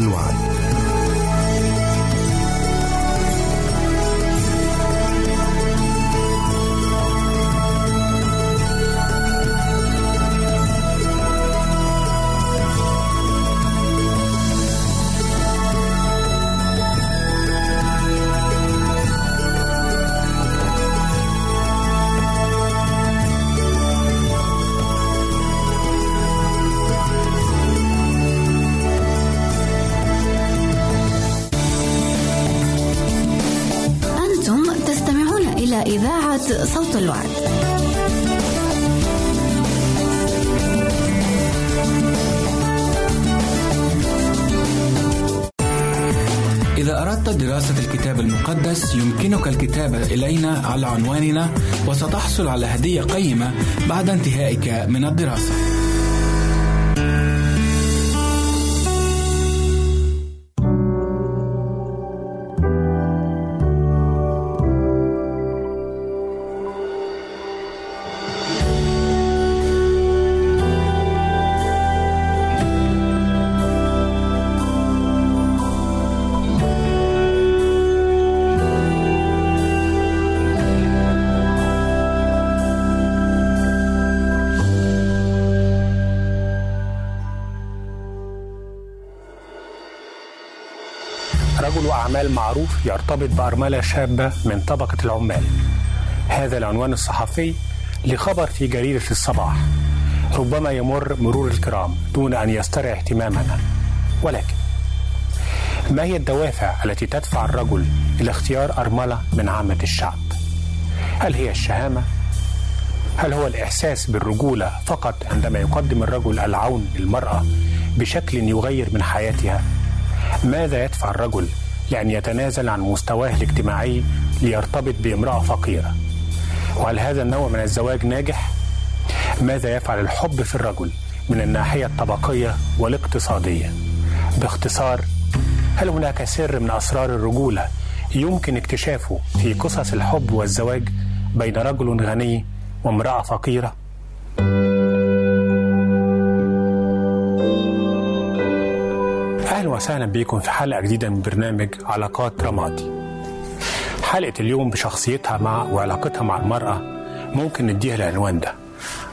الوعد. إذاعة صوت الوعد. إذا أردت دراسة الكتاب المقدس يمكنك الكتابة إلينا على عنواننا وستحصل على هدية قيمة بعد انتهائك من الدراسة. عمل معروف يرتبط بأرملة شابة من طبقة العمال. هذا العنوان الصحفي لخبر في جريدة الصباح ربما يمر مرور الكرام دون أن يسترعي اهتمامنا، ولكن ما هي الدوافع التي تدفع الرجل إلى اختيار أرملة من عامة الشعب؟ هل هي الشهامة؟ هل هو الإحساس بالرجولة فقط عندما يقدم الرجل العون للمرأة بشكل يغير من حياتها؟ ماذا يدفع الرجل لأن يتنازل عن مستواه الاجتماعي ليرتبط بامرأة فقيرة؟ وهل هذا النوع من الزواج ناجح؟ ماذا يفعل الحب في الرجل من الناحية الطبقية والاقتصادية؟ باختصار، هل هناك سر من أسرار الرجولة يمكن اكتشافه في قصص الحب والزواج بين رجل غني وامرأة فقيرة؟ أهلا وسهلا بكم في حلقة جديدة من برنامج علاقات رمادي. حلقة اليوم بشخصيتها مع وعلاقتها مع المرأة ممكن نديها العنوان ده: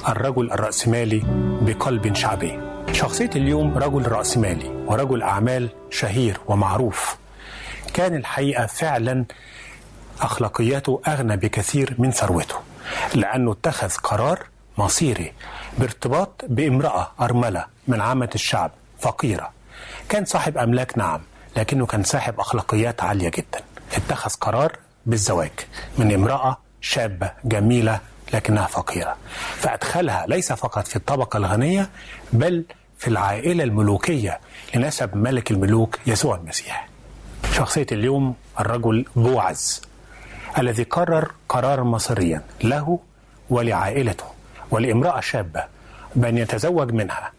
الرجل الرأسمالي بقلب شعبي. شخصية اليوم رجل رأسمالي ورجل أعمال شهير ومعروف، كان الحقيقة فعلا أخلاقياته أغنى بكثير من ثروته، لأنه اتخذ قرار مصيري بارتباط بامرأة أرملة من عامة الشعب فقيرة. كان صاحب أملاك، نعم، لكنه كان صاحب أخلاقيات عالية جدا. اتخذ قرار بالزواج من امرأة شابة جميلة لكنها فقيرة، فأدخلها ليس فقط في الطبقة الغنية بل في العائلة الملوكية لنسب ملك الملوك يسوع المسيح. شخصية اليوم الرجل بوعز الذي قرر قرارا مصيريا له ولعائلته ولامرأة شابة بأن يتزوج منها،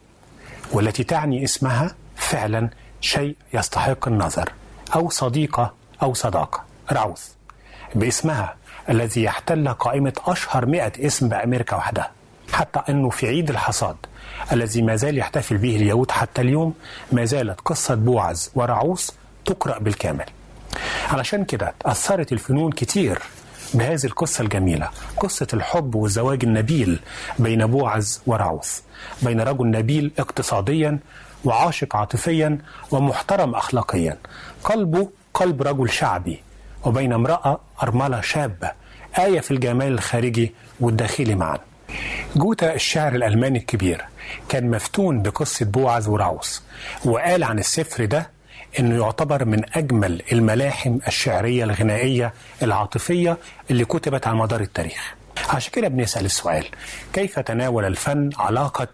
والتي تعني اسمها فعلا شيء يستحق النظر، أو صديقة أو صداقة، رعوث، باسمها الذي يحتل قائمة أشهر 100 اسم بأمريكا وحدها، حتى أنه في عيد الحصاد الذي ما زال يحتفل به اليهود حتى اليوم ما زالت قصة بوعز ورعوث تقرأ بالكامل. علشان كده أثرت الفنون كتير بهذه القصة الجميلة، قصة الحب والزواج النبيل بين بوعز ورعوث، بين رجل نبيل اقتصاديا وعاشق عاطفيا ومحترم أخلاقيا، قلبه قلب رجل شعبي، وبين امرأة أرملة شابة آية في الجمال الخارجي والداخلي معا. جوتا الشاعر الألماني الكبير كان مفتون بقصة بوعز ورعوث، وقال عن السفر ده إنه يعتبر من أجمل الملاحم الشعرية الغنائية العاطفية اللي كتبت على مدار التاريخ. عشان كده بنسأل السؤال: كيف تناول الفن علاقة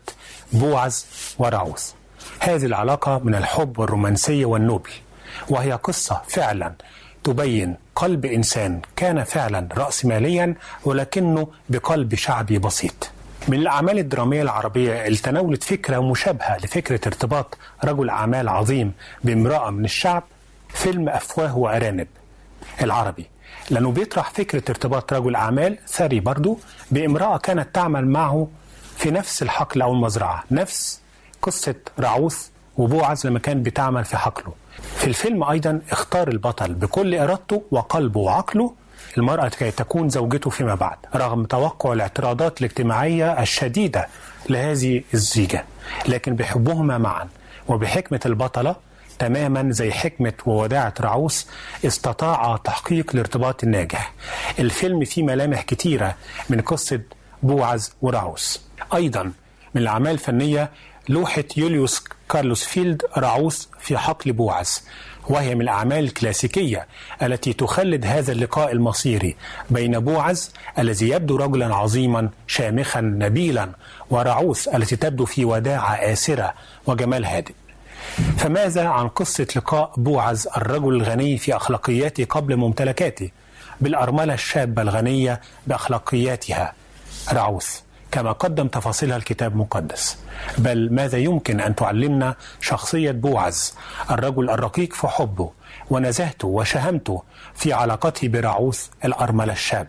بوعز ورعوث؟ هذه العلاقة من الحب والرومانسية والنوبل، وهي قصة فعلا تبين قلب إنسان كان فعلا رأسماليا ولكنه بقلب شعبي بسيط. من الأعمال الدرامية العربية اللي تناولت فكرة مشابهة لفكرة ارتباط رجل أعمال عظيم بامرأة من الشعب فيلم أفواه وأرانب العربي، لأنه بيطرح فكرة ارتباط رجل أعمال ثري برضو بامرأة كانت تعمل معه في نفس الحقل أو المزرعة، نفس قصة رعوث وبوعز لما كان بتعمل في حقله. في الفيلم أيضا اختار البطل بكل إرادته وقلبه وعقله المرأة كي تكون زوجته فيما بعد، رغم توقع الاعتراضات الاجتماعية الشديدة لهذه الزيجة، لكن بحبهما معا وبحكمة البطلة تماما زي حكمة ووداعة راعوس استطاع تحقيق الارتباط الناجح. الفيلم فيه ملامح كتيرة من قصة بوعز وراعوس. أيضا من الأعمال الفنية لوحة يوليوس كارلوس فيلد راعوس في حقل بوعز، وهي من الأعمال الكلاسيكية التي تخلد هذا اللقاء المصيري بين بوعز الذي يبدو رجلا عظيما شامخا نبيلا، وراعوس التي تبدو في وداعة آسرة وجمال هادئ. فماذا عن قصة لقاء بوعز الرجل الغني في أخلاقياته قبل ممتلكاته بالأرملة الشابة الغنية بأخلاقياتها راعوس كما قدم تفاصيلها الكتاب المقدس؟ بل ماذا يمكن أن تعلمنا شخصية بوعز الرجل الرقيق في حبه ونزهته وشهامته في علاقته براعوث الأرملة الشاب؟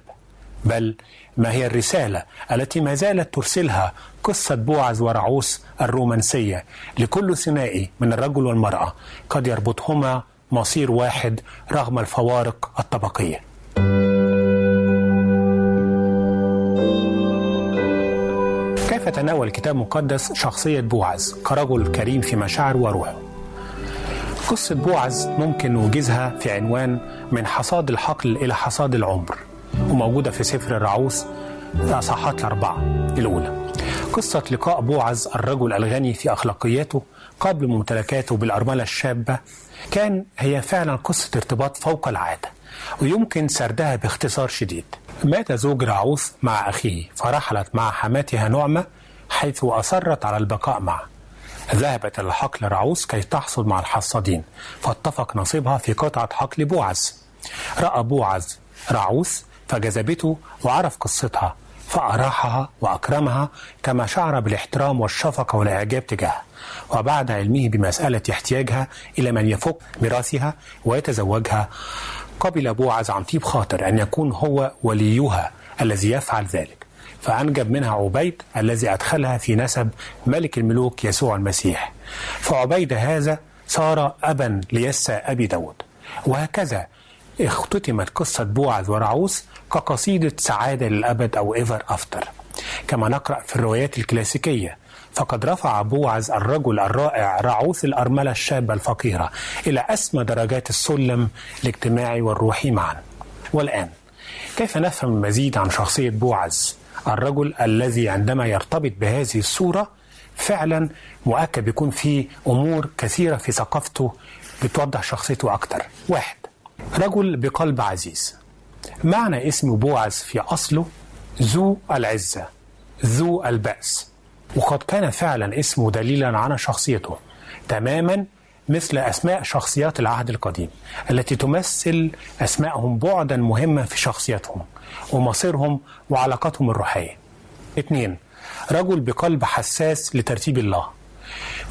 بل ما هي الرسالة التي ما زالت ترسلها قصة بوعز وراعوس الرومانسية لكل ثنائي من الرجل والمرأة قد يربطهما مصير واحد رغم الفوارق الطبقية؟ تناول الكتاب المقدس شخصية بوعز كرجل كريم في مشاعره وروحه. قصة بوعز ممكن نوجزها في عنوان من حصاد الحقل إلى حصاد العمر، وموجودة في سفر راعوس أصحاحات 4 الأولى. قصة لقاء بوعز الرجل الغني في أخلاقياته قبل ممتلكاته بالأرملة الشابة كان هي فعلا قصة ارتباط فوق العادة، ويمكن سردها باختصار شديد. مات زوج راعوس مع أخيه، فرحلت مع حماتها نعمة حيث أصرت على البقاء معه. ذهبت إلى حقل راعوس كي تحصد مع الحصادين، فاتفق نصيبها في قطعة حقل بوعز. رأى بوعز راعوس فجذبته وعرف قصتها، فأراحها وأكرمها كما شعر بالاحترام والشفقة والإعجاب تجاهها، وبعد علمه بمسألة احتياجها إلى من يفك ميراثها ويتزوجها قبل بوعز عن طيب خاطر أن يكون هو وليها الذي يفعل ذلك، فأنجب منها عبيد الذي أدخلها في نسب ملك الملوك يسوع المسيح، فعبيد هذا صار أبا ليسى أبي داود. وهكذا اختتمت قصة بوعز وراعوس كقصيدة سعادة للأبد أو إيفر أفتر كما نقرأ في الروايات الكلاسيكية. فقد رفع بوعز الرجل الرائع راعوث الأرملة الشابة الفقيرة إلى أسمى درجات السلم الاجتماعي والروحي معا. والآن كيف نفهم المزيد عن شخصية بوعز الرجل الذي عندما يرتبط بهذه الصورة فعلا مؤكد بيكون فيه أمور كثيرة في ثقافته بتوضح شخصيته أكتر. 1. رجل بقلب عزيز. معنى اسم بوعز في أصله ذو العزة ذو البأس، وقد كان فعلا اسمه دليلا على شخصيته تماما مثل أسماء شخصيات العهد القديم التي تمثل أسمائهم بعدا مهما في شخصيتهم ومصيرهم وعلاقتهم الروحية. 2. رجل بقلب حساس لترتيب الله.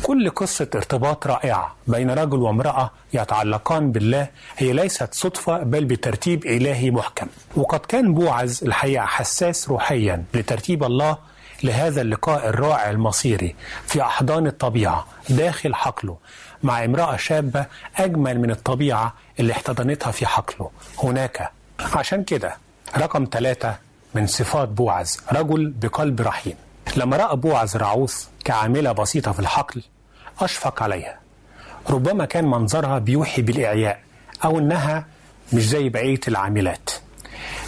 كل قصة ارتباط رائعة بين رجل وامرأة يتعلقان بالله هي ليست صدفة بل بترتيب إلهي محكم، وقد كان بوعز الحقيقة حساس روحيا لترتيب الله لهذا اللقاء الرائع المصيري في أحضان الطبيعة داخل حقله مع امرأة شابة أجمل من الطبيعة اللي احتضنتها في حقله هناك. عشان كده 3 من صفات بوعز رجل بقلب رحيم. لما رأى بوعز راعوث كعاملة بسيطة في الحقل أشفق عليها، ربما كان منظرها بيوحي بالإعياء أو أنها مش زي بقية العاملات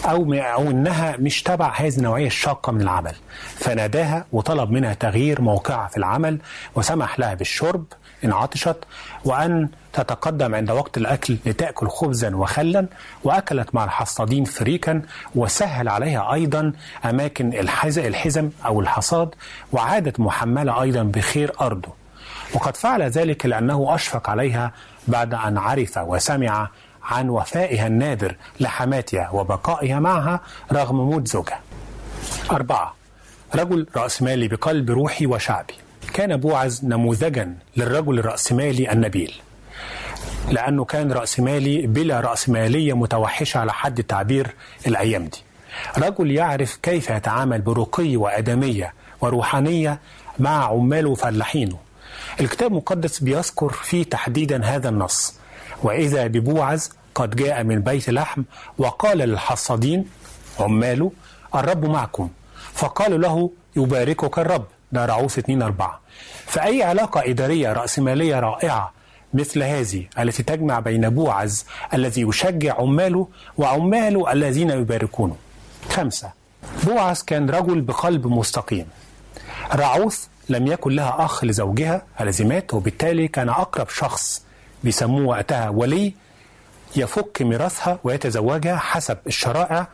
أو أنها مش تبع هذه النوعية الشاقة من العمل، فناداها وطلب منها تغيير موقعها في العمل وسمح لها بالشرب إن عطشت وأن تتقدم عند وقت الأكل لتأكل خبزا وخلا، وأكلت مع الحصادين فريكا وسهل عليها أيضا أماكن الحزم أو الحصاد، وعادت محملة أيضا بخير أرضه. وقد فعل ذلك لأنه أشفق عليها بعد أن عرف وسمع عن وفائها النادر لحماتها وبقائها معها رغم موت زوجها. 4. رجل رأسمالي بقلب روحي وشعبي. كان بوعز نموذجا للرجل الرأسمالي النبيل، لأنه كان رأسمالي بلا رأسمالية متوحشة على حد التعبير الأيام دي. رجل يعرف كيف يتعامل برقي وأدمية وروحانية مع عماله وفلاحينه، الكتاب المقدس بيذكر فيه تحديدا هذا النص: وإذا ببوعز قد جاء من بيت لحم وقال للحصادين عماله الرب معكم، فقالوا له يباركك الرب. ده رعوف 2:4. فأي علاقة إدارية رأسمالية رائعة مثل هذه التي تجمع بين بوعز الذي يشجع عماله وعماله الذين يباركونه. 5، بوعز كان رجل بقلب مستقيم. رعوث لم يكن لها أخ لزوجها الذي مات، وبالتالي كان أقرب شخص بيسموه وقتها ولي يفك ميراثها ويتزوجها حسب الشرائع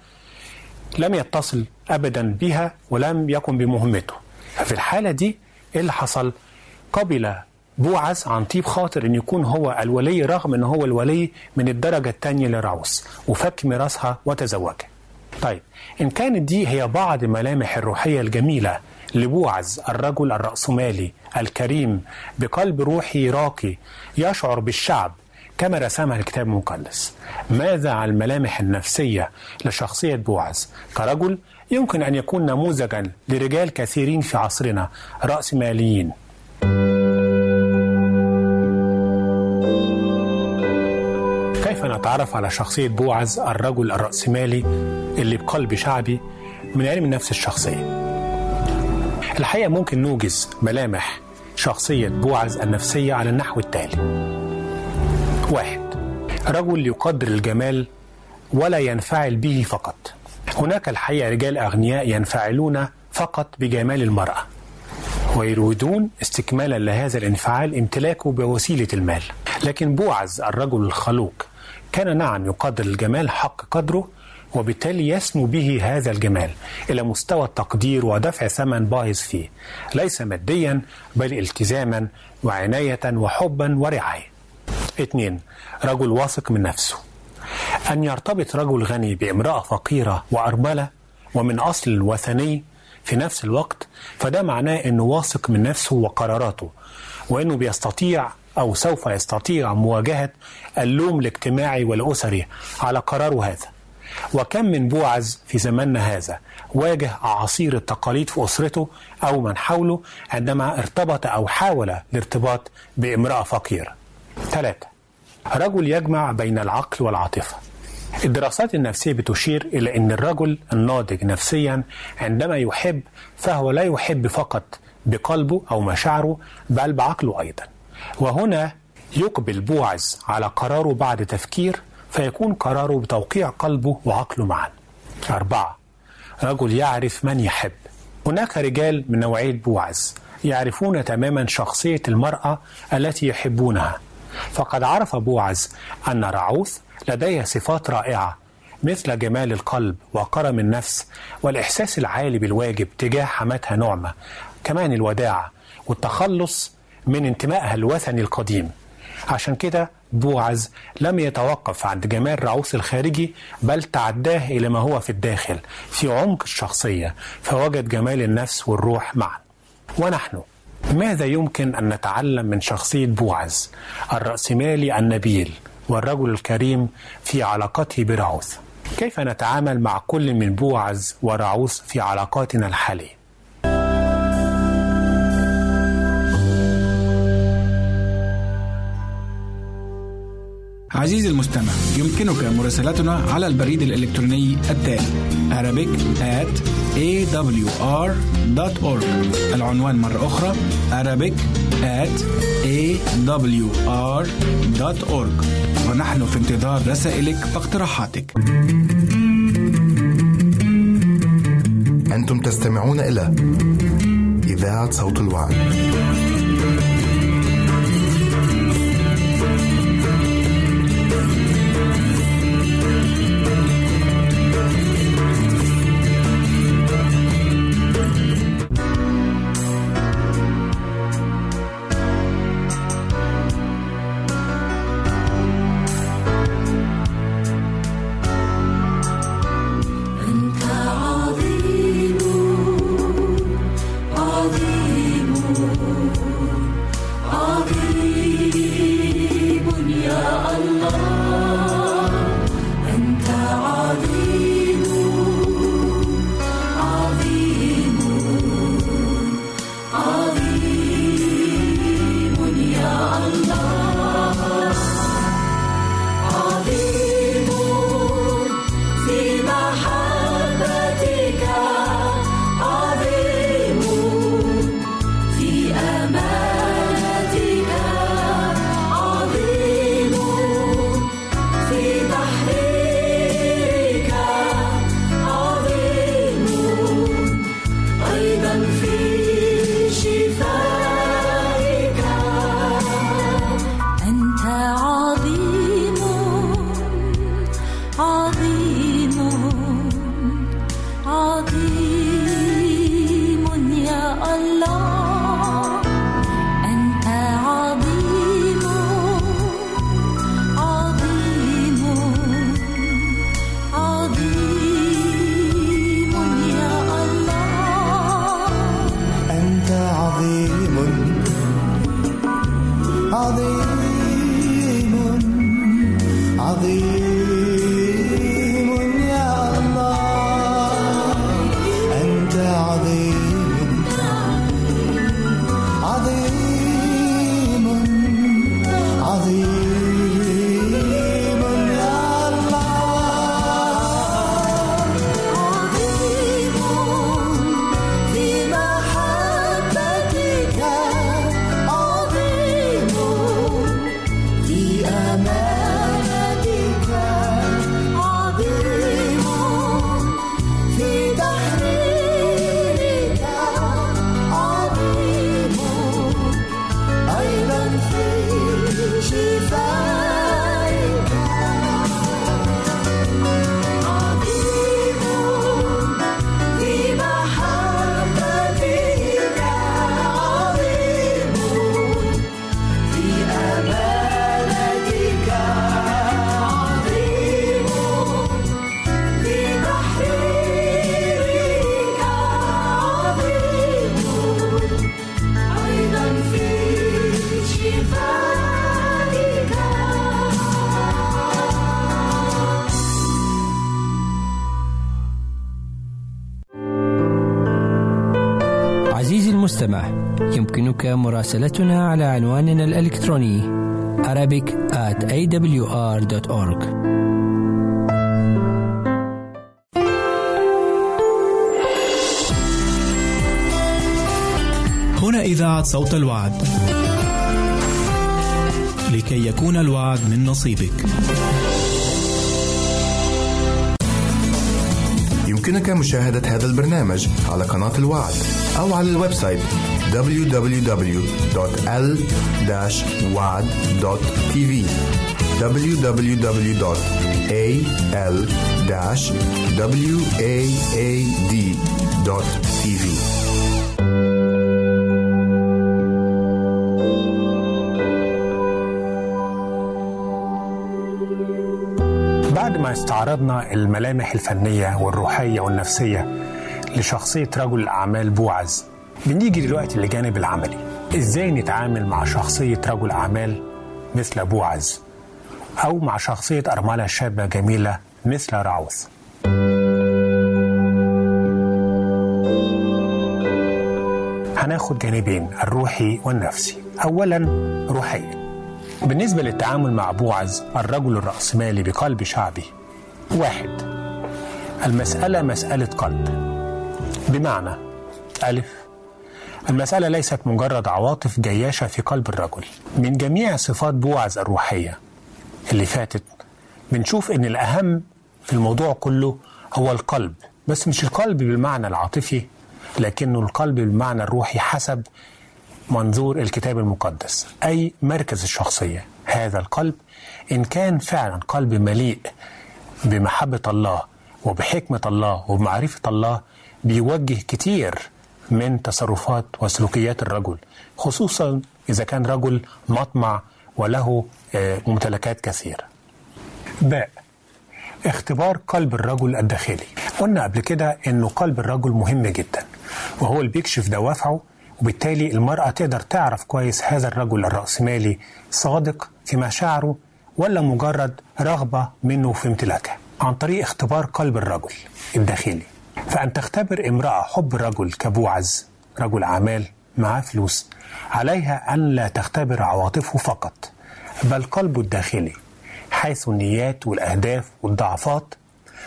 لم يتصل أبدا بها ولم يكن بمهمته. ففي الحالة دي إيه اللي حصل؟ قبل بوعز عن طيب خاطر أن يكون هو الولي رغم أنه هو الولي من الدرجة الثانية لرعوث، وفك ميراثها وتزوجها. طيب، إن كانت دي هي بعض ملامح الروحية الجميلة لبوعز الرجل الرأسمالي الكريم بقلب روحي راقي يشعر بالشعب كما رسمها الكتاب المقدس، ماذا عن الملامح النفسية لشخصية بوعز كرجل يمكن أن يكون نموذجا لرجال كثيرين في عصرنا رأسماليين؟ كيف نتعرف على شخصية بوعز الرجل الرأسمالي اللي بقلب شعبي من علم النفس الشخصية؟ الحقيقة ممكن نوجز ملامح شخصية بوعز النفسية على النحو التالي: 1. رجل يقدر الجمال ولا ينفعل به فقط. هناك الحقيقة رجال أغنياء ينفعلون فقط بجمال المرأة ويريدون استكمالا لهذا الانفعال امتلاكه بوسيلة المال، لكن بوعز الرجل الخلوق كان نعم يقدر الجمال حق قدره، وبالتالي يسمو به هذا الجمال إلى مستوى التقدير ودفع ثمن باهظ فيه، ليس ماديا بل التزاما وعناية وحبا ورعاية. 2. رجل واثق من نفسه. أن يرتبط رجل غني بامرأة فقيرة وأرملة ومن أصل وثني في نفس الوقت، فده معناه أنه واثق من نفسه وقراراته، وأنه بيستطيع أو سوف يستطيع مواجهة اللوم الاجتماعي والأسري على قراره هذا. وكم من بوعز في زماننا هذا واجه أعاصير التقاليد في أسرته أو من حوله عندما ارتبط أو حاول الارتباط بامرأة فقيرة. 3. رجل يجمع بين العقل والعاطفة. الدراسات النفسية بتشير إلى أن الرجل الناضج نفسيا عندما يحب فهو لا يحب فقط بقلبه أو مشاعره بل بعقله أيضا، وهنا يقبل بوعز على قراره بعد تفكير، فيكون قراره بتوقيع قلبه وعقله معا. 4. رجل يعرف من يحب. هناك رجال من نوعية بوعز يعرفون تماما شخصية المرأة التي يحبونها، فقد عرف بوعز أن رعوث لديها صفات رائعة مثل جمال القلب وكرم النفس والإحساس العالي بالواجب تجاه حماتها نعمة، كمان الوداعة والتخلص من انتمائها الوثني القديم. عشان كده بوعز لم يتوقف عند جمال رعوث الخارجي بل تعداه إلى ما هو في الداخل في عمق الشخصية، فوجد جمال النفس والروح معا. ونحن ماذا يمكن أن نتعلم من شخصية بوعز الرأسمالي النبيل والرجل الكريم في علاقته برعوث؟ كيف نتعامل مع كل من بوعز ورعوث في علاقاتنا الحالية؟ عزيزي المستمع، يمكنك مراسلتنا على البريد الإلكتروني التالي arabic@awr.org. العنوان مرة أخرى arabic@awr.org. ونحن في انتظار رسائلك واقتراحاتك. أنتم تستمعون إلى إذاعة صوت الوعي. عظيم يا الله، أنت عظيم عظيم عظيم يا الله، عظيم في محبتك، عظيم في أمانك، يمكنك مراسلتنا على عنواننا الإلكتروني arabic@awr.org. هنا إذاعة صوت الوعد، لكي يكون الوعد من نصيبك. يمكنك مشاهدة هذا البرنامج على قناة الوعد أو على الويب سايت www.al-waad.tv www.al-waad.tv. بعد ما استعرضنا الملامح الفنية والروحية والنفسية لشخصية رجل الأعمال بوعز، بنيجي دلوقتي للجانب العملي. إزاي نتعامل مع شخصية رجل أعمال مثل بوعز، أو مع شخصية أرملة شابة جميلة مثل رعوث؟ هناخد جانبين، الروحي والنفسي. أولا روحيا، بالنسبة للتعامل مع بوعز الرجل الرأسمالي بقلب شعبي. واحد، المسألة مسألة قلب، بمعنى ألف، المسألة ليست مجرد عواطف جياشة في قلب الرجل. من جميع صفات بوعز الروحية اللي فاتت بنشوف إن الأهم في الموضوع كله هو القلب، بس مش القلب بالمعنى العاطفي، لكنه القلب بالمعنى الروحي حسب منظور الكتاب المقدس، أي مركز الشخصية. هذا القلب إن كان فعلا قلب مليء بمحبة الله وبحكمة الله وبمعرفة الله، بيوجه كتير من تصرفات وسلوكيات الرجل، خصوصا إذا كان رجل مطمع وله ممتلكات كثيرة. باء، اختبار قلب الرجل الداخلي. قلنا قبل كده إنه قلب الرجل مهم جدا، وهو اللي بيكشف دوافعه، وبالتالي المرأة تقدر تعرف كويس هذا الرجل الرأسمالي صادق في مشاعره ولا مجرد رغبة منه في امتلاكه، عن طريق اختبار قلب الرجل الداخلي. فأن تختبر امرأة حب رجل كبوعز رجل أعمال معاه فلوس، عليها أن لا تختبر عواطفه فقط، بل قلبه الداخلي، حيث النيات والأهداف والضعفات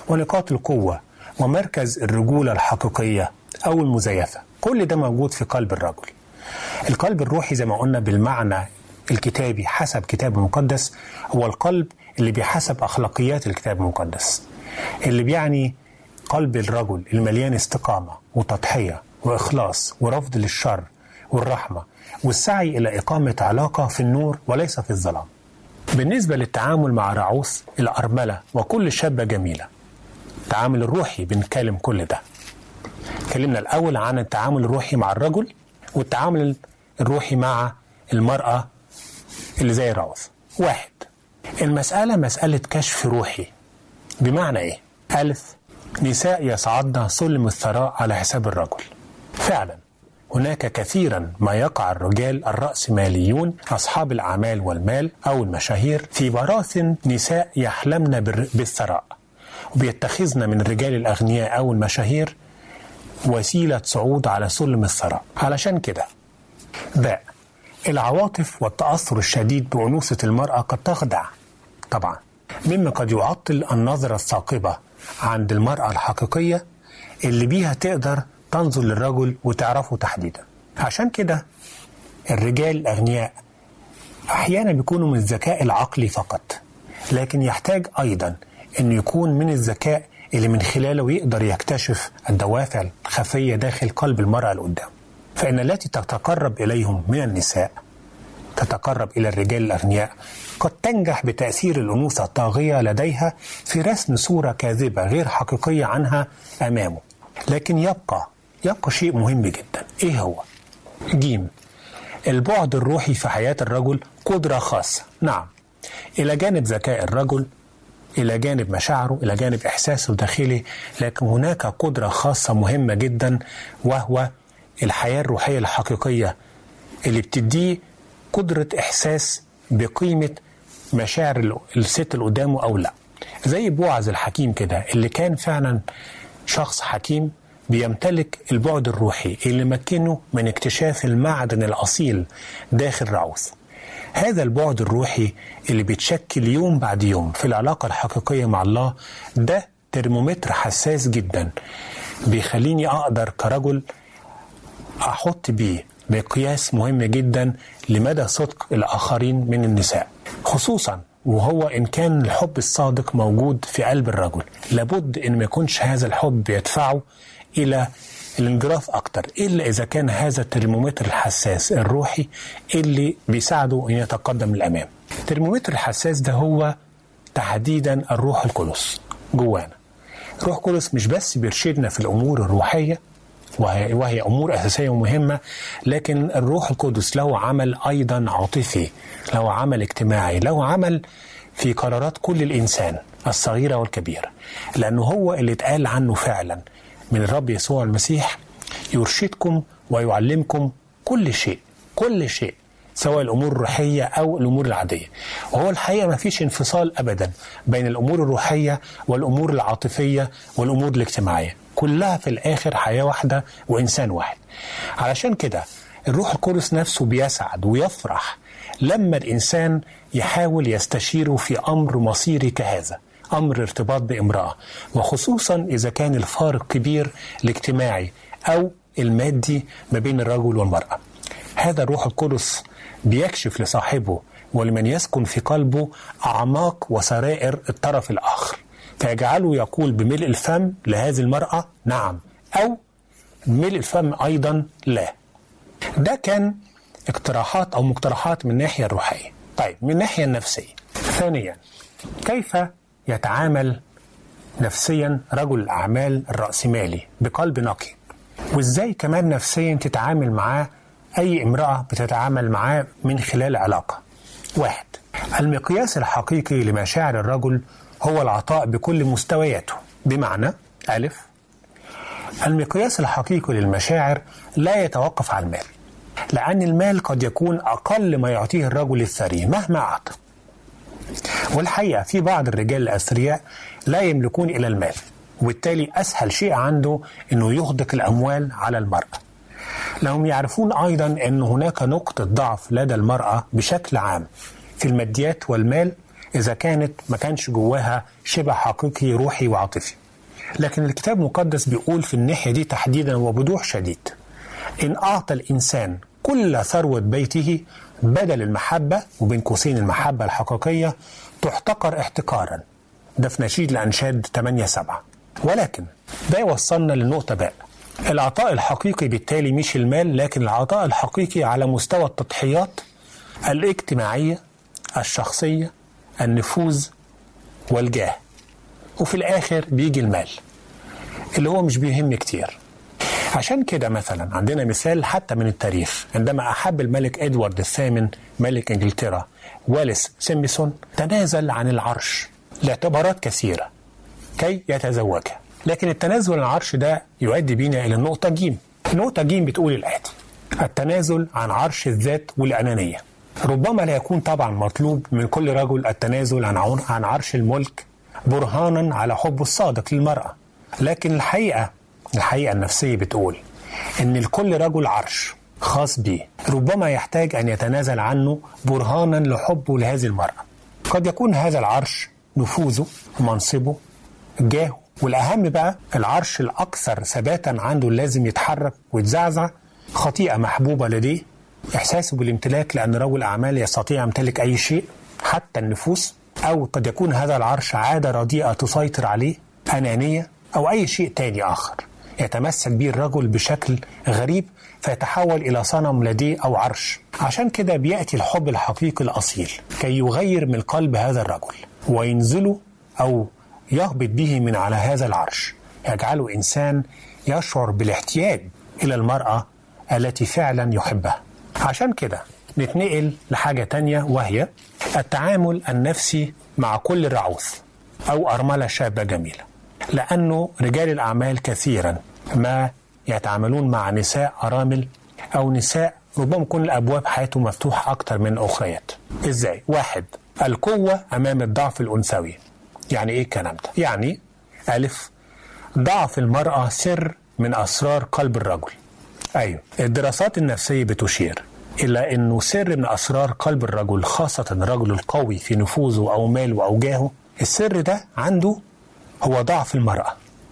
ونقاط القوة ومركز الرجولة الحقيقية أو المزيفة. كل ده موجود في قلب الرجل. القلب الروحي زي ما قلنا بالمعنى الكتابي حسب كتاب المقدس، هو القلب اللي بيحسب أخلاقيات الكتاب المقدس، اللي بيعني قلب الرجل المليان استقامة وتضحية وإخلاص ورفض للشر والرحمة والسعي إلى إقامة علاقة في النور وليس في الظلام. بالنسبة للتعامل مع رعوث الأرملة وكل شابة جميلة، التعامل الروحي بنكلم كل ده. كلمنا الأول عن التعامل الروحي مع الرجل، والتعامل الروحي مع المرأة اللي زي رعوث. واحد، المسألة مسألة كشف روحي، بمعنى إيه؟ ألف، نساء يصعدن سلم الثراء على حساب الرجل. فعلا هناك كثيرا ما يقع الرجال الرأسماليون أصحاب الأعمال والمال أو المشاهير في براثن نساء يحلمن بالثراء، وبيتخذن من الرجال الأغنياء أو المشاهير وسيلة صعود على سلم الثراء. علشان كده باء العواطف والتأثر الشديد بأنوثة المرأة قد تخدع طبعا، مما قد يعطل النظرة الثاقبة عند المرأة الحقيقية اللي بيها تقدر تنظر للرجل وتعرفه تحديدا. عشان كده الرجال الأغنياء أحيانا بيكونوا من الذكاء العقلي فقط، لكن يحتاج أيضا أن يكون من الذكاء اللي من خلاله يقدر يكتشف الدوافع الخفية داخل قلب المرأة القدام. فإن التي تتقرب إليهم من النساء تتقرب إلى الرجال الأغنياء قد تنجح بتأثير الأنوثة الطاغية لديها في رسم صورة كاذبة غير حقيقية عنها أمامه. لكن يبقى شيء مهم جدا، إيه هو؟ جيم، البعد الروحي في حياة الرجل قدرة خاصة. نعم، إلى جانب ذكاء الرجل، إلى جانب مشاعره، إلى جانب إحساسه الداخلي، لكن هناك قدرة خاصة مهمة جدا، وهو الحياة الروحية الحقيقية اللي بتديه قدرة إحساس بقيمة مشاعر الست اللي قدامه أو لا. زي بوعز الحكيم كده اللي كان فعلا شخص حكيم بيمتلك البعد الروحي اللي مكنه من اكتشاف المعدن الأصيل داخل رعوث. هذا البعد الروحي اللي بيتشكل يوم بعد يوم في العلاقة الحقيقية مع الله ده ترمومتر حساس جدا بيخليني أقدر كرجل أحط بيه مقياس مهم جدا لمدى صدق الآخرين من النساء خصوصا، وهو إن كان الحب الصادق موجود في قلب الرجل لابد إن ما يكونش هذا الحب يدفعه إلى الانجراف أكتر، إلا إذا كان هذا الترمومتر الحساس الروحي اللي بيساعده أن يتقدم للأمام. الترمومتر الحساس ده هو تحديدا الروح القدس جوانا. روح القدس مش بس بيرشدنا في الأمور الروحية وهي أمور أساسية ومهمة، لكن الروح القدس له عمل أيضا عاطفي، له عمل اجتماعي، له عمل في قرارات كل الإنسان الصغيرة والكبيرة، لأنه هو اللي اتقال عنه فعلا من الرب يسوع المسيح يرشدكم ويعلمكم كل شيء سواء الأمور الروحية أو الأمور العادية. وهو الحقيقة ما فيش انفصال أبدا بين الأمور الروحية والأمور العاطفية والأمور الاجتماعية، كلها في الآخر حياة واحدة وإنسان واحد. علشان كده الروح القدس نفسه بيسعد ويفرح لما الإنسان يحاول يستشيره في أمر مصيري كهذا، أمر ارتباط بامرأة، وخصوصا إذا كان الفارق كبير الاجتماعي أو المادي ما بين الرجل والمرأة. هذا الروح القدس بيكشف لصاحبه ولمن يسكن في قلبه أعماق وسرائر الطرف الآخر، فيجعله يقول بملء الفم لهذه المرأة نعم، أو بملء الفم أيضا لا. ده كان اقتراحات أو مقترحات من الناحية الروحية. طيب، من الناحية النفسية ثانيا، كيف يتعامل نفسيا رجل الأعمال الرأسمالي بقلب نقي، وإزاي كمان نفسيا تتعامل معاه أي امرأة بتتعامل معاه من خلال علاقة؟ 1. المقياس الحقيقي لمشاعر الرجل هو العطاء بكل مستوياته، بمعنى ألف، المقياس الحقيقي للمشاعر لا يتوقف على المال، لأن المال قد يكون أقل ما يعطيه الرجل الثري مهما أعطى. والحقيقة في بعض الرجال الأثرياء لا يملكون إلى المال، وبالتالي أسهل شيء عنده أنه يغدق الأموال على المرأة. لهم يعرفون أيضا أن هناك نقطة ضعف لدى المرأة بشكل عام في الماديات والمال إذا كانت ما كانش جواها شبه حقيقي روحي وعاطفي. لكن الكتاب المقدس بيقول في الناحية دي تحديدا وبوضوح شديد، إن أعطى الإنسان كل ثروة بيته بدل المحبة، وبين قوسين المحبة الحقيقية، تحتقر احتقارا. ده في نشيد الأنشاد 8-7. ولكن ده يوصلنا للنقطة بقى، العطاء الحقيقي بالتالي مش المال، لكن العطاء الحقيقي على مستوى التضحيات الاجتماعية الشخصية النفوذ والجاه، وفي الآخر بيجي المال اللي هو مش بيهم كتير. عشان كده مثلا عندنا مثال حتى من التاريخ، عندما أحب الملك إدوارد الثامن ملك إنجلترا واليس سيمبسون تنازل عن العرش لاعتبارات كثيرة كي يتزوجها. لكن التنازل عن العرش ده يؤدي بينا إلى النقطة جيم. النقطة جيم بتقول الآتي، التنازل عن عرش الذات والأنانية. ربما لا يكون طبعا مطلوب من كل رجل التنازل عن عرش الملك برهانا على حبه الصادق للمرأة، لكن الحقيقة النفسية بتقول إن لكل رجل عرش خاص به، ربما يحتاج أن يتنازل عنه برهانا لحبه لهذه المرأة. قد يكون هذا العرش نفوذه ومنصبه جاهه، والأهم بقى العرش الأكثر ثباتا عنده لازم يتحرك ويتزعزع، خطيئة محبوبة لديه، إحساسه بالامتلاك، لأن رجل أعمال يستطيع يمتلك أي شيء حتى النفوس. أو قد يكون هذا العرش عادة رديئة تسيطر عليه، أنانية أو أي شيء تاني آخر يتمسك به الرجل بشكل غريب فيتحول إلى صنم لديه أو عرش. عشان كده بيأتي الحب الحقيقي الأصيل كي يغير من قلب هذا الرجل وينزله أو يهبط به من على هذا العرش، يجعله إنسان يشعر بالاحتياج إلى المرأة التي فعلا يحبها. عشان كده نتنقل لحاجة تانية، وهي التعامل النفسي مع كل رعوث أو أرملة شابة جميلة، لأنه رجال الأعمال كثيرا ما يتعاملون مع نساء أرامل أو نساء ربما يكون الأبواب حياته مفتوحة أكتر من أخريات. إزاي؟ 1. القوة أمام الضعف الأنثوي. يعني إيه الكلام ده؟ يعني ألف، ضعف المرأة سر من أسرار قلب الرجل. أيوه، الدراسات النفسية بتشير إلا أنه سر من أسرار قلب الرجل، خاصة الرجل القوي في نفوذه أو ماله أو جاهه، السر ده عنده هو ضعف المرأة.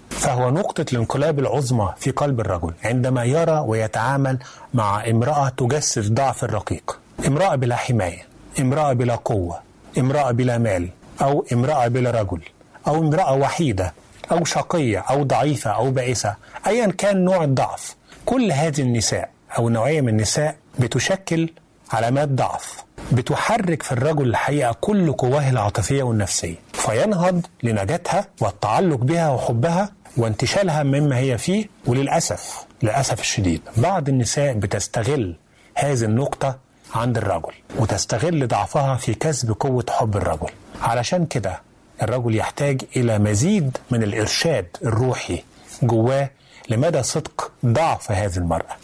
فهو نقطة الانقلاب العظمى في قلب الرجل عندما يرى ويتعامل مع امرأة تجسد ضعف الرقيق، امرأة بلا حماية، امرأة بلا قوة، امرأة بلا مال، أو امرأة بلا رجل، أو امرأة وحيدة، أو شقية، أو ضعيفة، أو بائسة، أيا كان نوع الضعف. كل هذه النساء أو نوعية من النساء بتشكل علامات ضعف بتحرك في الرجل الحقيقة كل قواه العاطفية والنفسية، فينهض لنجاتها والتعلق بها وحبها وانتشالها مما هي فيه. وللأسف الشديد بعض النساء بتستغل هذه النقطة عند الرجل وتستغل ضعفها في كسب قوة حب الرجل. علشان كده الرجل يحتاج إلى مزيد من الإرشاد الروحي جواه لمدى صدق ضعف هذه المرأة.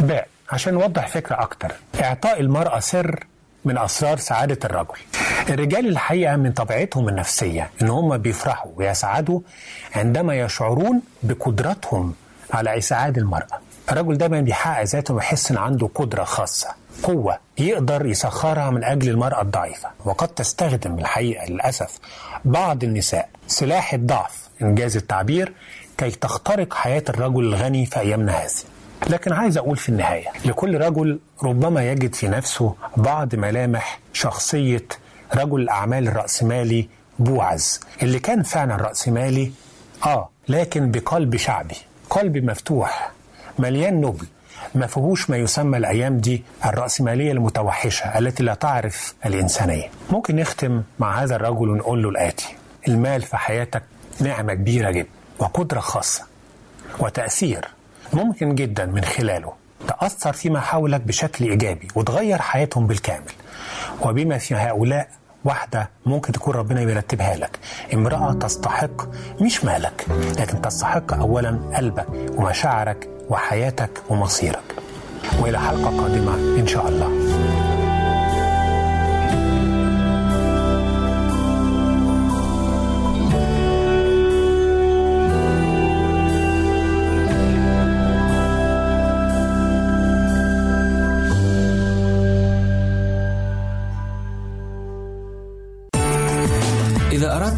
بقى عشان نوضح فكرة أكتر، إعطاء المرأة سر من أسرار سعادة الرجل. الرجال الحقيقة من طبيعتهم النفسية إن هم بيفرحوا ويسعدوا عندما يشعرون بقدرتهم على إسعاد المرأة. الرجل دايما بيحقق ذاته ويحس إن عنده قدرة خاصة، قوة يقدر يسخرها من أجل المرأة الضعيفة. وقد تستخدم الحقيقة للأسف بعض النساء سلاح الضعف إن جاز التعبير كي تخترق حياة الرجل الغني في أيامنا هذه. لكن عايز أقول في النهاية، لكل رجل ربما يجد في نفسه بعض ملامح شخصية رجل الأعمال الرأسمالي بوعز، اللي كان فعلا رأسمالي لكن بقلب شعبي، قلب مفتوح مليان نبل، ما فيهوش ما يسمى الأيام دي الرأسمالية المتوحشة التي لا تعرف الإنسانية. ممكن نختم مع هذا الرجل ونقول له الآتي: المال في حياتك نعمة كبيرة جدا وقدرة خاصة وتأثير ممكن جدا من خلاله تأثر فيما حولك بشكل إيجابي وتغير حياتهم بالكامل، وبما في هؤلاء واحدة ممكن تكون ربنا يرتبها لك، امرأة تستحق مش مالك، لكن تستحق أولا قلبك ومشاعرك وحياتك ومصيرك. وإلى حلقة قادمة إن شاء الله.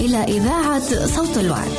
إلى إذاعة صوت الوعد.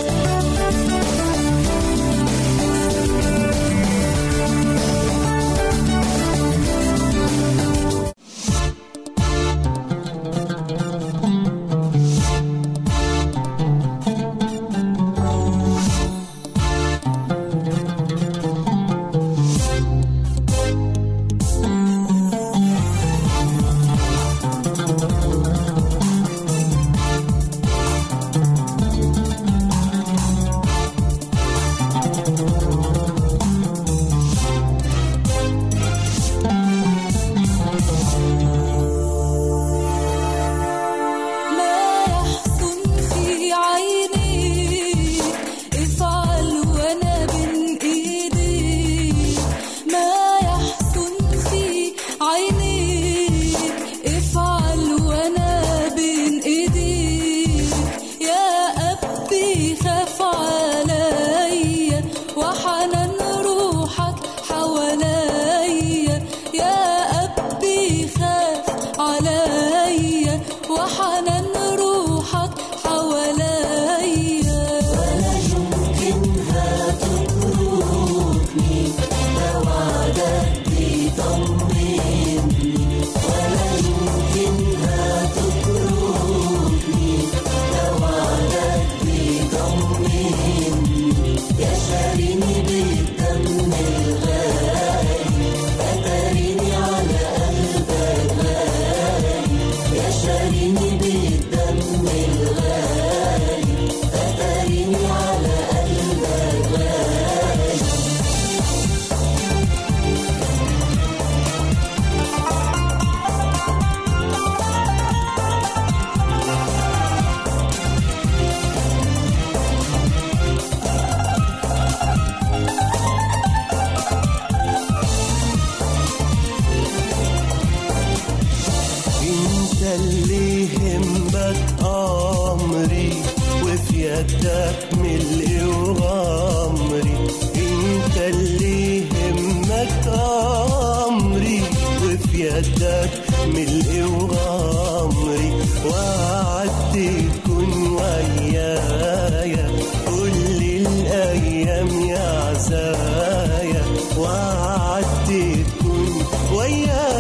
تغني بالدم الغالي، فترني على قلبك غالي. اللي يهمك امري، وفي يدك ملئي وغمري. انت اللي يهمك امري، وفي يدك ملئي وغمري. وعدت تكون ويايا كل الايام يا عزايا، وعدت تكون ويايا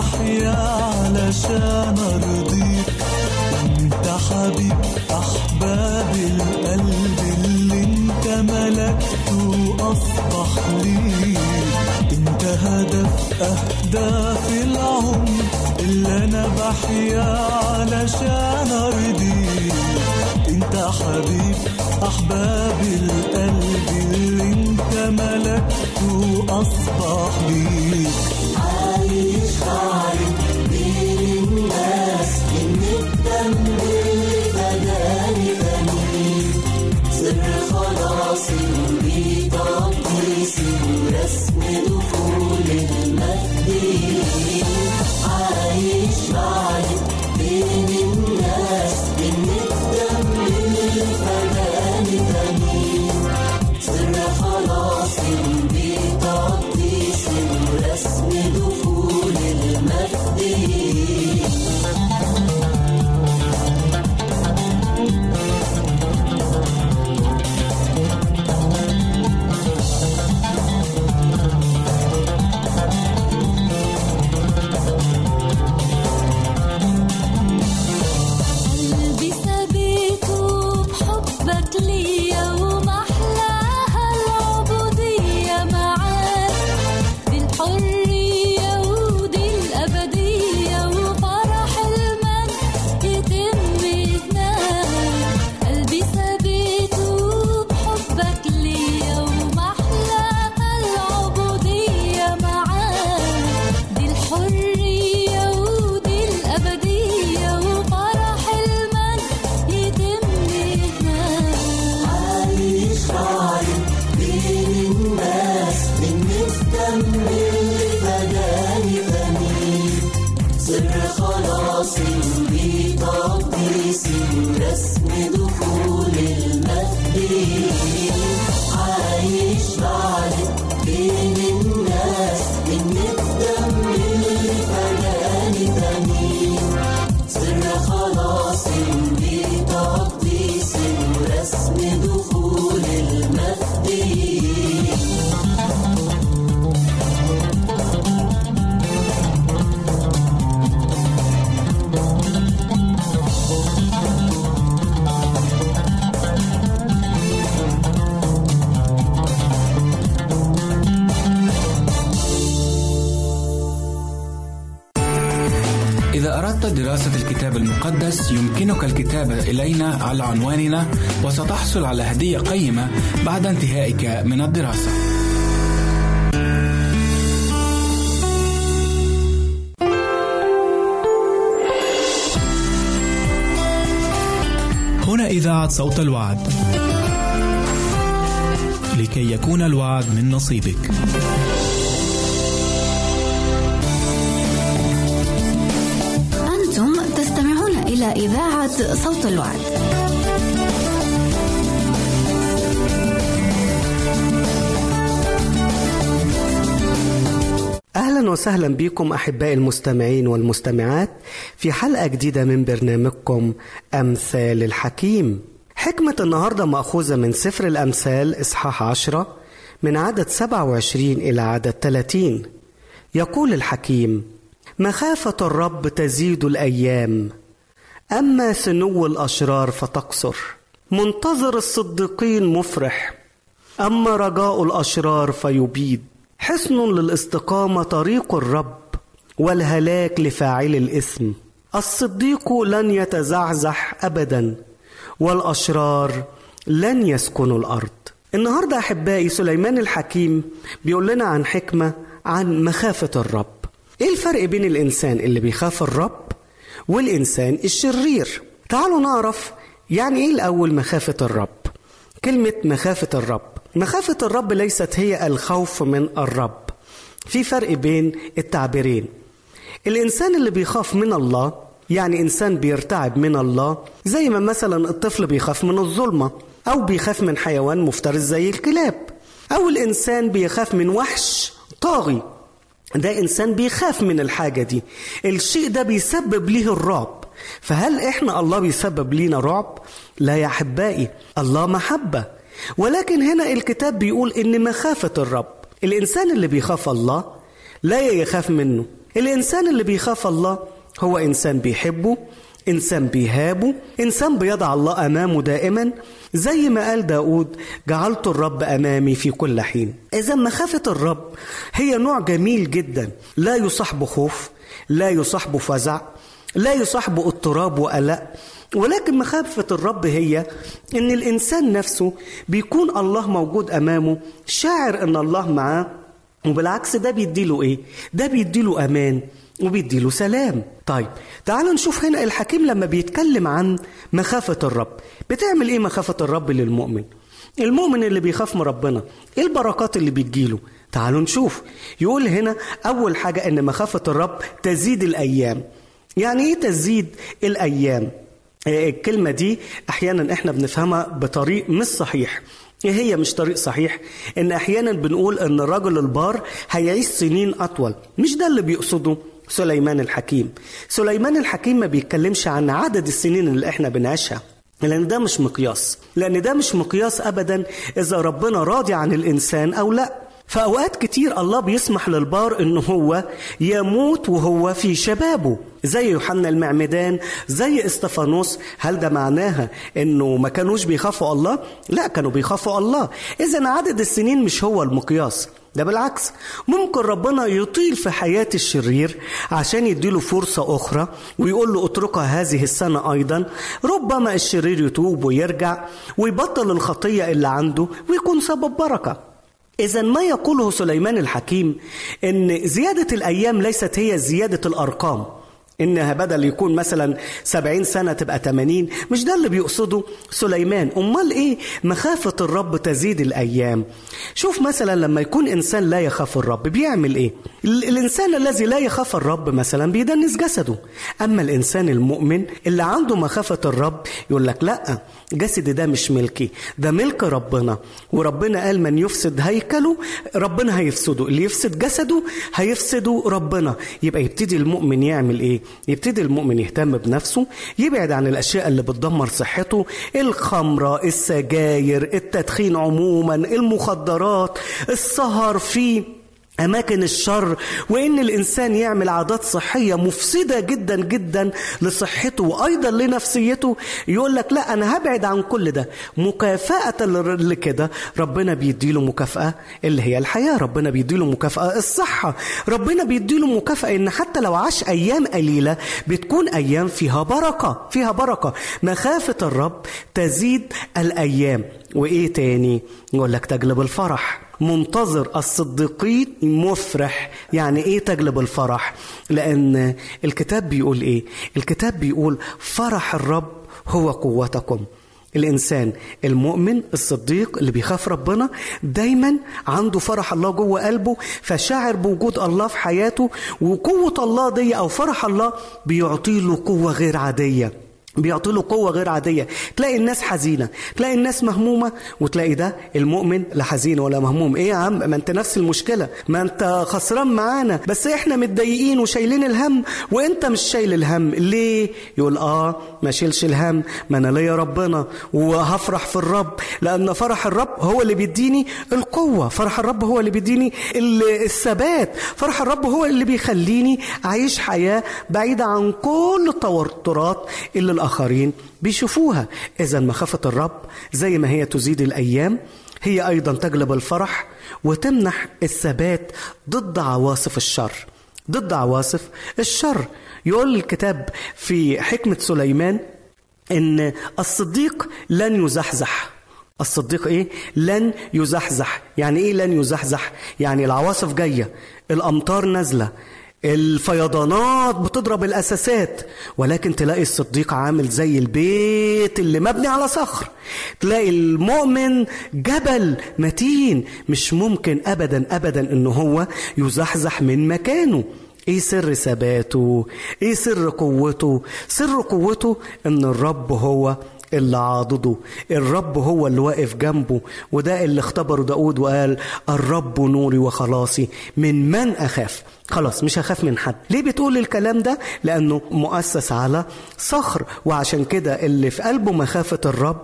بحيا علشان ارضيك، انت حبيب احباب القلب اللي انت ملكته اصبح لي. انت هدف اهداف العمر اللي انا بحيا علشان ارضيك، انت حبيب احباب القلب اللي انت ملكته اصبح لي. عايش عارف بين الناس إن الدم اللي فداني فني، سر خلاصي وبتقديسي ورسم دخول المجدين. عايش عارف بين الناس إن الدم اللي فداني فني، سر خلاصي وبتقديسي ورسم دخول المجد. قلبي سبيته بحبك ليا، عايش بعدك بين الناس. إذا أردت دراسة الكتاب المقدس يمكنك الكتابة إلينا على عنواننا وستحصل على هدية قيمة بعد انتهائك من الدراسة. هنا إذاعة صوت الوعد لكي يكون الوعد من نصيبك. إلى إذاعة صوت الوعد. أهلا وسهلا بكم أحبائي المستمعين والمستمعات في حلقة جديدة من برنامجكم أمثال الحكيم. حكمة النهاردة مأخوذة من سفر الأمثال إصحاح 10 من عدد 27 إلى عدد 30. يقول الحكيم: مخافة الرب تزيد الأيام، أما سنو الأشرار فتقصر. منتظر الصديقين مفرح، أما رجاء الأشرار فيبيد. حصن للاستقامة طريق الرب، والهلاك لفاعل الإثم. الصديق لن يتزعزح أبدا، والأشرار لن يسكنوا الأرض. النهاردة أحبائي سليمان الحكيم بيقول لنا عن حكمة عن مخافة الرب. إيه الفرق بين الإنسان اللي بيخاف الرب والإنسان الشرير؟ تعالوا نعرف يعني إيه الأول مخافة الرب. كلمة مخافة الرب، مخافة الرب ليست هي الخوف من الرب. في فرق بين التعبيرين. الإنسان اللي بيخاف من الله يعني إنسان بيرتعب من الله، زي ما مثلا الطفل بيخاف من الظلمة، أو بيخاف من حيوان مفترس زي الكلاب، أو الإنسان بيخاف من وحش طاغي. ده إنسان بيخاف من الحاجة دي، الشيء ده بيسبب ليه الرعب. فهل إحنا الله بيسبب لينا رعب؟ لا يا أحبائي، الله محبة. ولكن هنا الكتاب بيقول إن مخافة الرب، الإنسان اللي بيخاف الله لا يخاف منه. الإنسان اللي بيخاف الله هو إنسان بيحبه، إنسان بيهابه، إنسان بيضع الله أمامه دائما، زي ما قال داود: جعلت الرب أمامي في كل حين. إذا مخافة الرب هي نوع جميل جدا، لا يصحب خوف، لا يصحب فزع، لا يصحب اضطراب وقلق. ولكن مخافة الرب هي إن الإنسان نفسه بيكون الله موجود أمامه، شاعر إن الله معاه، وبالعكس ده بيديله إيه؟ ده بيديله أمان وبيديله سلام. طيب تعالوا نشوف هنا الحكيم لما بيتكلم عن مخافة الرب بتعمل ايه مخافة الرب للمؤمن. المؤمن اللي بيخاف من ربنا ايه البركات اللي بتجيله؟ تعالوا نشوف. يقول هنا اول حاجة ان مخافة الرب تزيد الايام. يعني ايه تزيد الايام؟ الكلمة دي احيانا احنا بنفهمها بطريق مش صحيح. هي مش طريق صحيح، ان احيانا بنقول ان الرجل البار هيعيش سنين اطول. مش ده اللي بيقصده سليمان الحكيم. سليمان الحكيم ما بيتكلمش عن عدد السنين اللي احنا بنعيشها، لان ده مش مقياس، لان ده مش مقياس ابدا اذا ربنا راضي عن الانسان او لا. فاوقات كتير الله بيسمح للبار ان هو يموت وهو في شبابه، زي يوحنا المعمدان، زي استفانوس. هل ده معناها انه ما كانوش بيخافوا الله؟ لا، كانوا بيخافوا الله. اذا عدد السنين مش هو المقياس، ده بالعكس ممكن ربنا يطيل في حياة الشرير عشان يديله فرصة أخرى ويقول له اتركها هذه السنة أيضا. ربما الشرير يتوب ويرجع ويبطل الخطية اللي عنده ويكون سبب بركة. إذا ما يقوله سليمان الحكيم إن زيادة الأيام ليست هي زيادة الأرقام، إنها بدل يكون مثلا 70 سنة تبقى 80. مش ده اللي بيقصده سليمان. أمال إيه مخافة الرب تزيد الأيام؟ شوف مثلا لما يكون إنسان لا يخاف الرب بيعمل إيه؟ الإنسان الذي لا يخاف الرب مثلا بيدنس جسده. أما الإنسان المؤمن اللي عنده مخافة الرب يقول لك لأ، جسدي ده مش ملكي، ده ملك ربنا. وربنا قال من يفسد هيكله ربنا هيفسده، اللي يفسد جسده هيفسده ربنا. يبقى يبتدي المؤمن يعمل إيه؟ يبتدي المؤمن يهتم بنفسه، يبعد عن الأشياء اللي بتدمر صحته: الخمرة، السجاير، التدخين عموما، المخدرات، السهر، فيه أماكن الشر، وإن الإنسان يعمل عادات صحية مفسدة جدا جدا لصحته وأيضا لنفسيته. يقول لك لا أنا هبعد عن كل ده. مكافأة لكده ربنا بيديله مكافأة اللي هي الحياة، ربنا بيديله مكافأة الصحة، ربنا بيديله مكافأة إن حتى لو عاش أيام قليلة بتكون أيام فيها بركة، فيها بركة. مخافة الرب تزيد الأيام. وإيه تاني؟ يقول لك تجلب الفرح. منتظر الصديقين مفرح. يعني ايه تجلب الفرح؟ لان الكتاب بيقول ايه؟ الكتاب بيقول فرح الرب هو قوتكم. الانسان المؤمن الصديق اللي بيخاف ربنا دايما عنده فرح الله جوه قلبه، فشاعر بوجود الله في حياته، وقوة الله دي او فرح الله بيعطي له قوة غير عادية، بيعطيله قوة غير عادية. تلاقي الناس حزينة، تلاقي الناس مهمومة، وتلاقي ده المؤمن لا حزين ولا مهموم. ايه يا عم ما انت نفس المشكلة، ما انت خسران معانا، بس احنا متضايقين وشايلين الهم وانت مش شايل الهم ليه؟ يقول ما شيلش الهم، ما انا ليا ربنا وهفرح في الرب، لان فرح الرب هو اللي بيديني القوة، فرح الرب هو اللي بيديني الثبات، فرح الرب هو اللي بيخليني اعيش حياة بعيدة عن كل التوترات اللي الآخرين بيشوفوها. إذن مخافة الرب زي ما هي تزيد الأيام هي أيضا تجلب الفرح وتمنح الثبات ضد عواصف الشر، ضد عواصف الشر. يقول الكتاب في حكمة سليمان إن الصديق لن يزحزح. الصديق إيه؟ لن يزحزح. يعني إيه لن يزحزح؟ يعني العواصف جاية، الأمطار نازلة، الفيضانات بتضرب الأساسات، ولكن تلاقي الصديق عامل زي البيت اللي مبني على صخر، تلاقي المؤمن جبل متين مش ممكن أبدا أبدا إنه هو يزحزح من مكانه. إيه سر ثباته؟ إيه سر قوته؟ سر قوته إن الرب هو اللي عاضده، الرب هو اللي واقف جنبه، وده اللي اختبره داود وقال الرب نوري وخلاصي من أخاف. خلاص مش هخاف من حد. ليه بتقول الكلام ده؟ لأنه مؤسس على صخر، وعشان كده اللي في قلبه مخافة الرب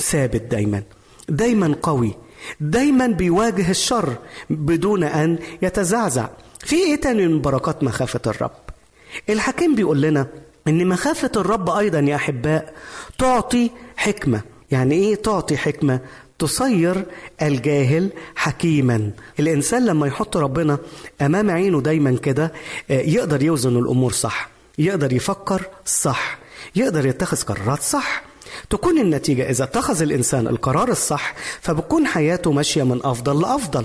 ثابت دايما، دايما قوي، دايما بيواجه الشر بدون أن يتزعزع. في إيه تاني من بركات مخافة الرب؟ الحكيم بيقول لنا إن مخافة الرب أيضا يا أحباء تعطي حكمة. يعني إيه تعطي حكمة؟ تصير الجاهل حكيما. الإنسان لما يحط ربنا أمام عينه دايما كده يقدر يوزن الأمور صح، يقدر يفكر صح، يقدر يتخذ قرارات صح. تكون النتيجة إذا اتخذ الإنسان القرار الصح فبكون حياته ماشية من أفضل لأفضل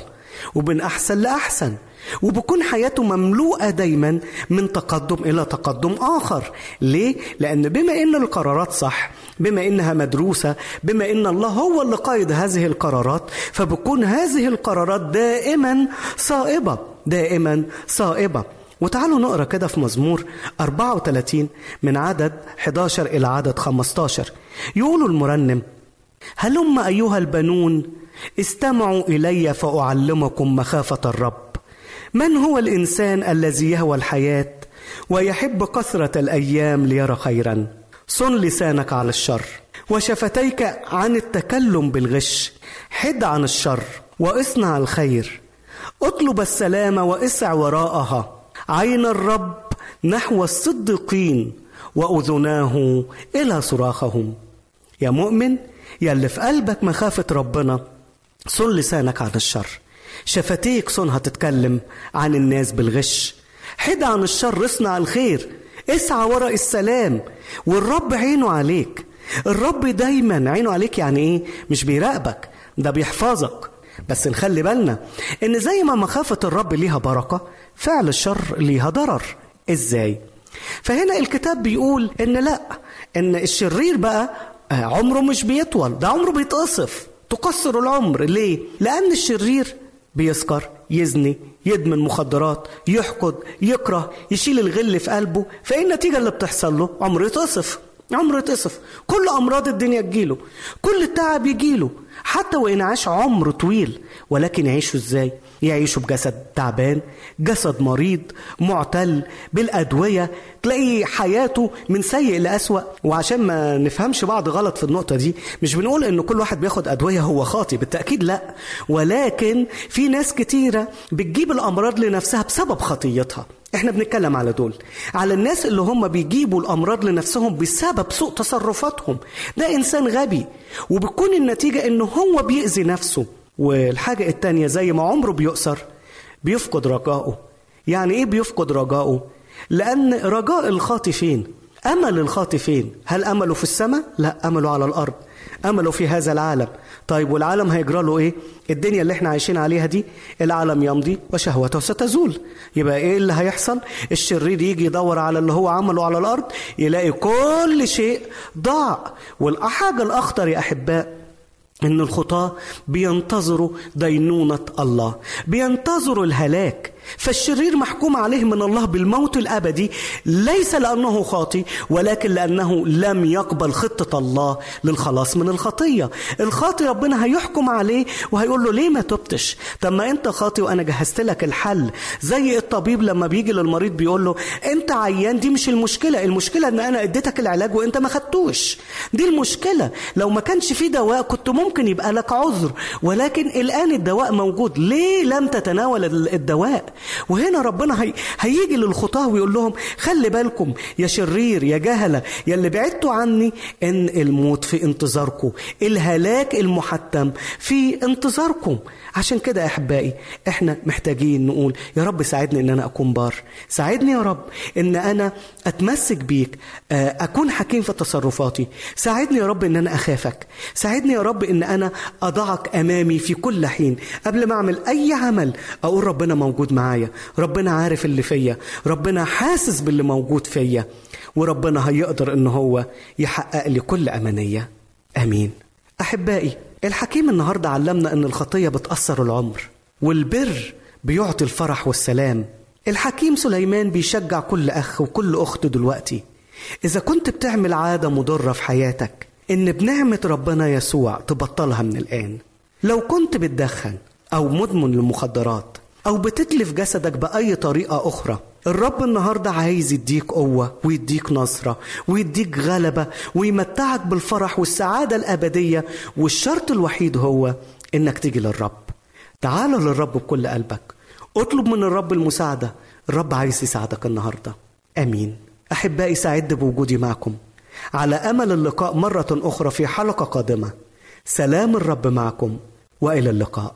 وبن أحسن لأحسن، وبكون حياته مملوءة دايما من تقدم إلى تقدم آخر. ليه؟ لأن بما إن القرارات صح، بما إنها مدروسة، بما إن الله هو اللي قائد هذه القرارات، فبكون هذه القرارات دائما صائبة، دائما صائبة. وتعالوا نقرأ كده في مزمور 34 من عدد 11 إلى عدد 15. يقول المرنم هلم أيها البنون استمعوا إلي فأعلمكم مخافة الرب. من هو الإنسان الذي يهوى الحياة ويحب كثرة الأيام ليرى خيرا؟ صن لسانك على الشر وشفتيك عن التكلم بالغش. حد عن الشر واصنع الخير، اطلب السلام واسع وراءها. عين الرب نحو الصديقين وأذناه إلى صراخهم. يا مؤمن يلي في قلبك مخافة ربنا صن لسانك عن الشر، شفتيك صنها تتكلم عن الناس بالغش، حد عن الشر اصنع الخير، اسعى وراء السلام. والرب عينه عليك، الرب دايما عينه عليك. يعني ايه؟ مش بيراقبك، ده بيحفظك. بس نخلي بالنا ان زي ما مخافة الرب ليها بركة، فعل الشر ليها ضرر. ازاي؟ فهنا الكتاب بيقول ان لا، ان الشرير بقى عمره مش بيطول، ده عمره بيتقصف، تقصر العمر. ليه؟ لان الشرير بيسكر، يزني، يدمن مخدرات، يحقد، يكره، يشيل الغل في قلبه، فإيه النتيجة اللي بتحصل له؟ عمره يتقصف، عمره يتقصف، كل أمراض الدنيا تجيله، كل التعب يجيله، حتى وإن عاش عمر طويل. ولكن يعيشه إزاي؟ يعيشوا بجسد تعبان، جسد مريض معتل بالأدوية، تلاقي حياته من سيء لأسوأ. وعشان ما نفهمش بعض غلط في النقطة دي، مش بنقول إن كل واحد بياخد أدوية هو خاطي، بالتأكيد لا، ولكن في ناس كتيرة بتجيب الأمراض لنفسها بسبب خطيتها. احنا بنتكلم على دول، على الناس اللي هم بيجيبوا الأمراض لنفسهم بسبب سوء تصرفاتهم. ده إنسان غبي، وبتكون النتيجة إنه هو بيأذي نفسه. والحاجة التانية، زي ما عمره بيؤثر بيفقد رجاؤه. يعني إيه بيفقد رجاؤه؟ لأن رجاء الخاطي فين؟ أمل الخاطي فين؟ هل أمله في السماء؟ لا، أمله على الأرض، أمله في هذا العالم. طيب والعالم هيجرى له إيه؟ الدنيا اللي احنا عايشين عليها دي، العالم يمضي وشهوته ستزول. يبقى إيه اللي هيحصل؟ الشرير يجي يدور على اللي هو عمله على الأرض، يلاقي كل شيء ضاع. والحاجة الأخطر يا أحباء، إن الخطاة بينتظروا دينونة الله، بينتظروا الهلاك. فالشرير محكوم عليه من الله بالموت الأبدي، ليس لأنه خاطي، ولكن لأنه لم يقبل خطة الله للخلاص من الخطية. الخاطي ربنا هيحكم عليه وهيقول له ليه ما تبتش؟ طب ما أنت خاطي وأنا جهزت لك الحل. زي الطبيب لما بيجي للمريض بيقول له أنت عيان، دي مش المشكلة، المشكلة أن أنا اديتك العلاج وأنت ما خدتوش، دي المشكلة. لو ما كانش في دواء كنت ممكن يبقى لك عذر، ولكن الآن الدواء موجود، ليه لم تتناول الدواء؟ وهنا ربنا هيجي للخطاة ويقول لهم خلي بالكم يا شرير، يا جهلة، يا اللي بعدتوا عني، ان الموت في انتظاركم، الهلاك المحتم في انتظاركم. عشان كده يا احبائي احنا محتاجين نقول يا رب ساعدني ان انا اكون بار، ساعدني يا رب ان انا اتمسك بيك، اكون حكيم في تصرفاتي، ساعدني يا رب ان انا اخافك، ساعدني يا رب ان انا اضعك امامي في كل حين. قبل ما اعمل اي عمل اقول ربنا موجود معايا، ربنا عارف اللي فيا، ربنا حاسس باللي موجود فيا، وربنا هيقدر ان هو يحقق لي كل امانية. امين. احبائي الحكيم النهاردة علمنا أن الخطية بتأثر العمر، والبر بيعطي الفرح والسلام. الحكيم سليمان بيشجع كل أخ وكل أخت دلوقتي، إذا كنت بتعمل عادة مضرة في حياتك، إن بنعمة ربنا يسوع تبطلها من الآن. لو كنت بتدخن أو مدمن للمخدرات أو بتتلف جسدك بأي طريقة أخرى، الرب النهاردة عايز يديك قوة ويديك نصرة ويديك غلبة ويمتعك بالفرح والسعادة الأبدية. والشرط الوحيد هو إنك تيجي للرب. تعال للرب بكل قلبك، اطلب من الرب المساعدة، الرب عايز يساعدك النهاردة. أمين. أحبائي سعدت بوجودي معكم، على أمل اللقاء مرة أخرى في حلقة قادمة. سلام الرب معكم، وإلى اللقاء.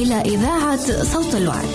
إلى إذاعة صوت الوعد.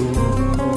الدور.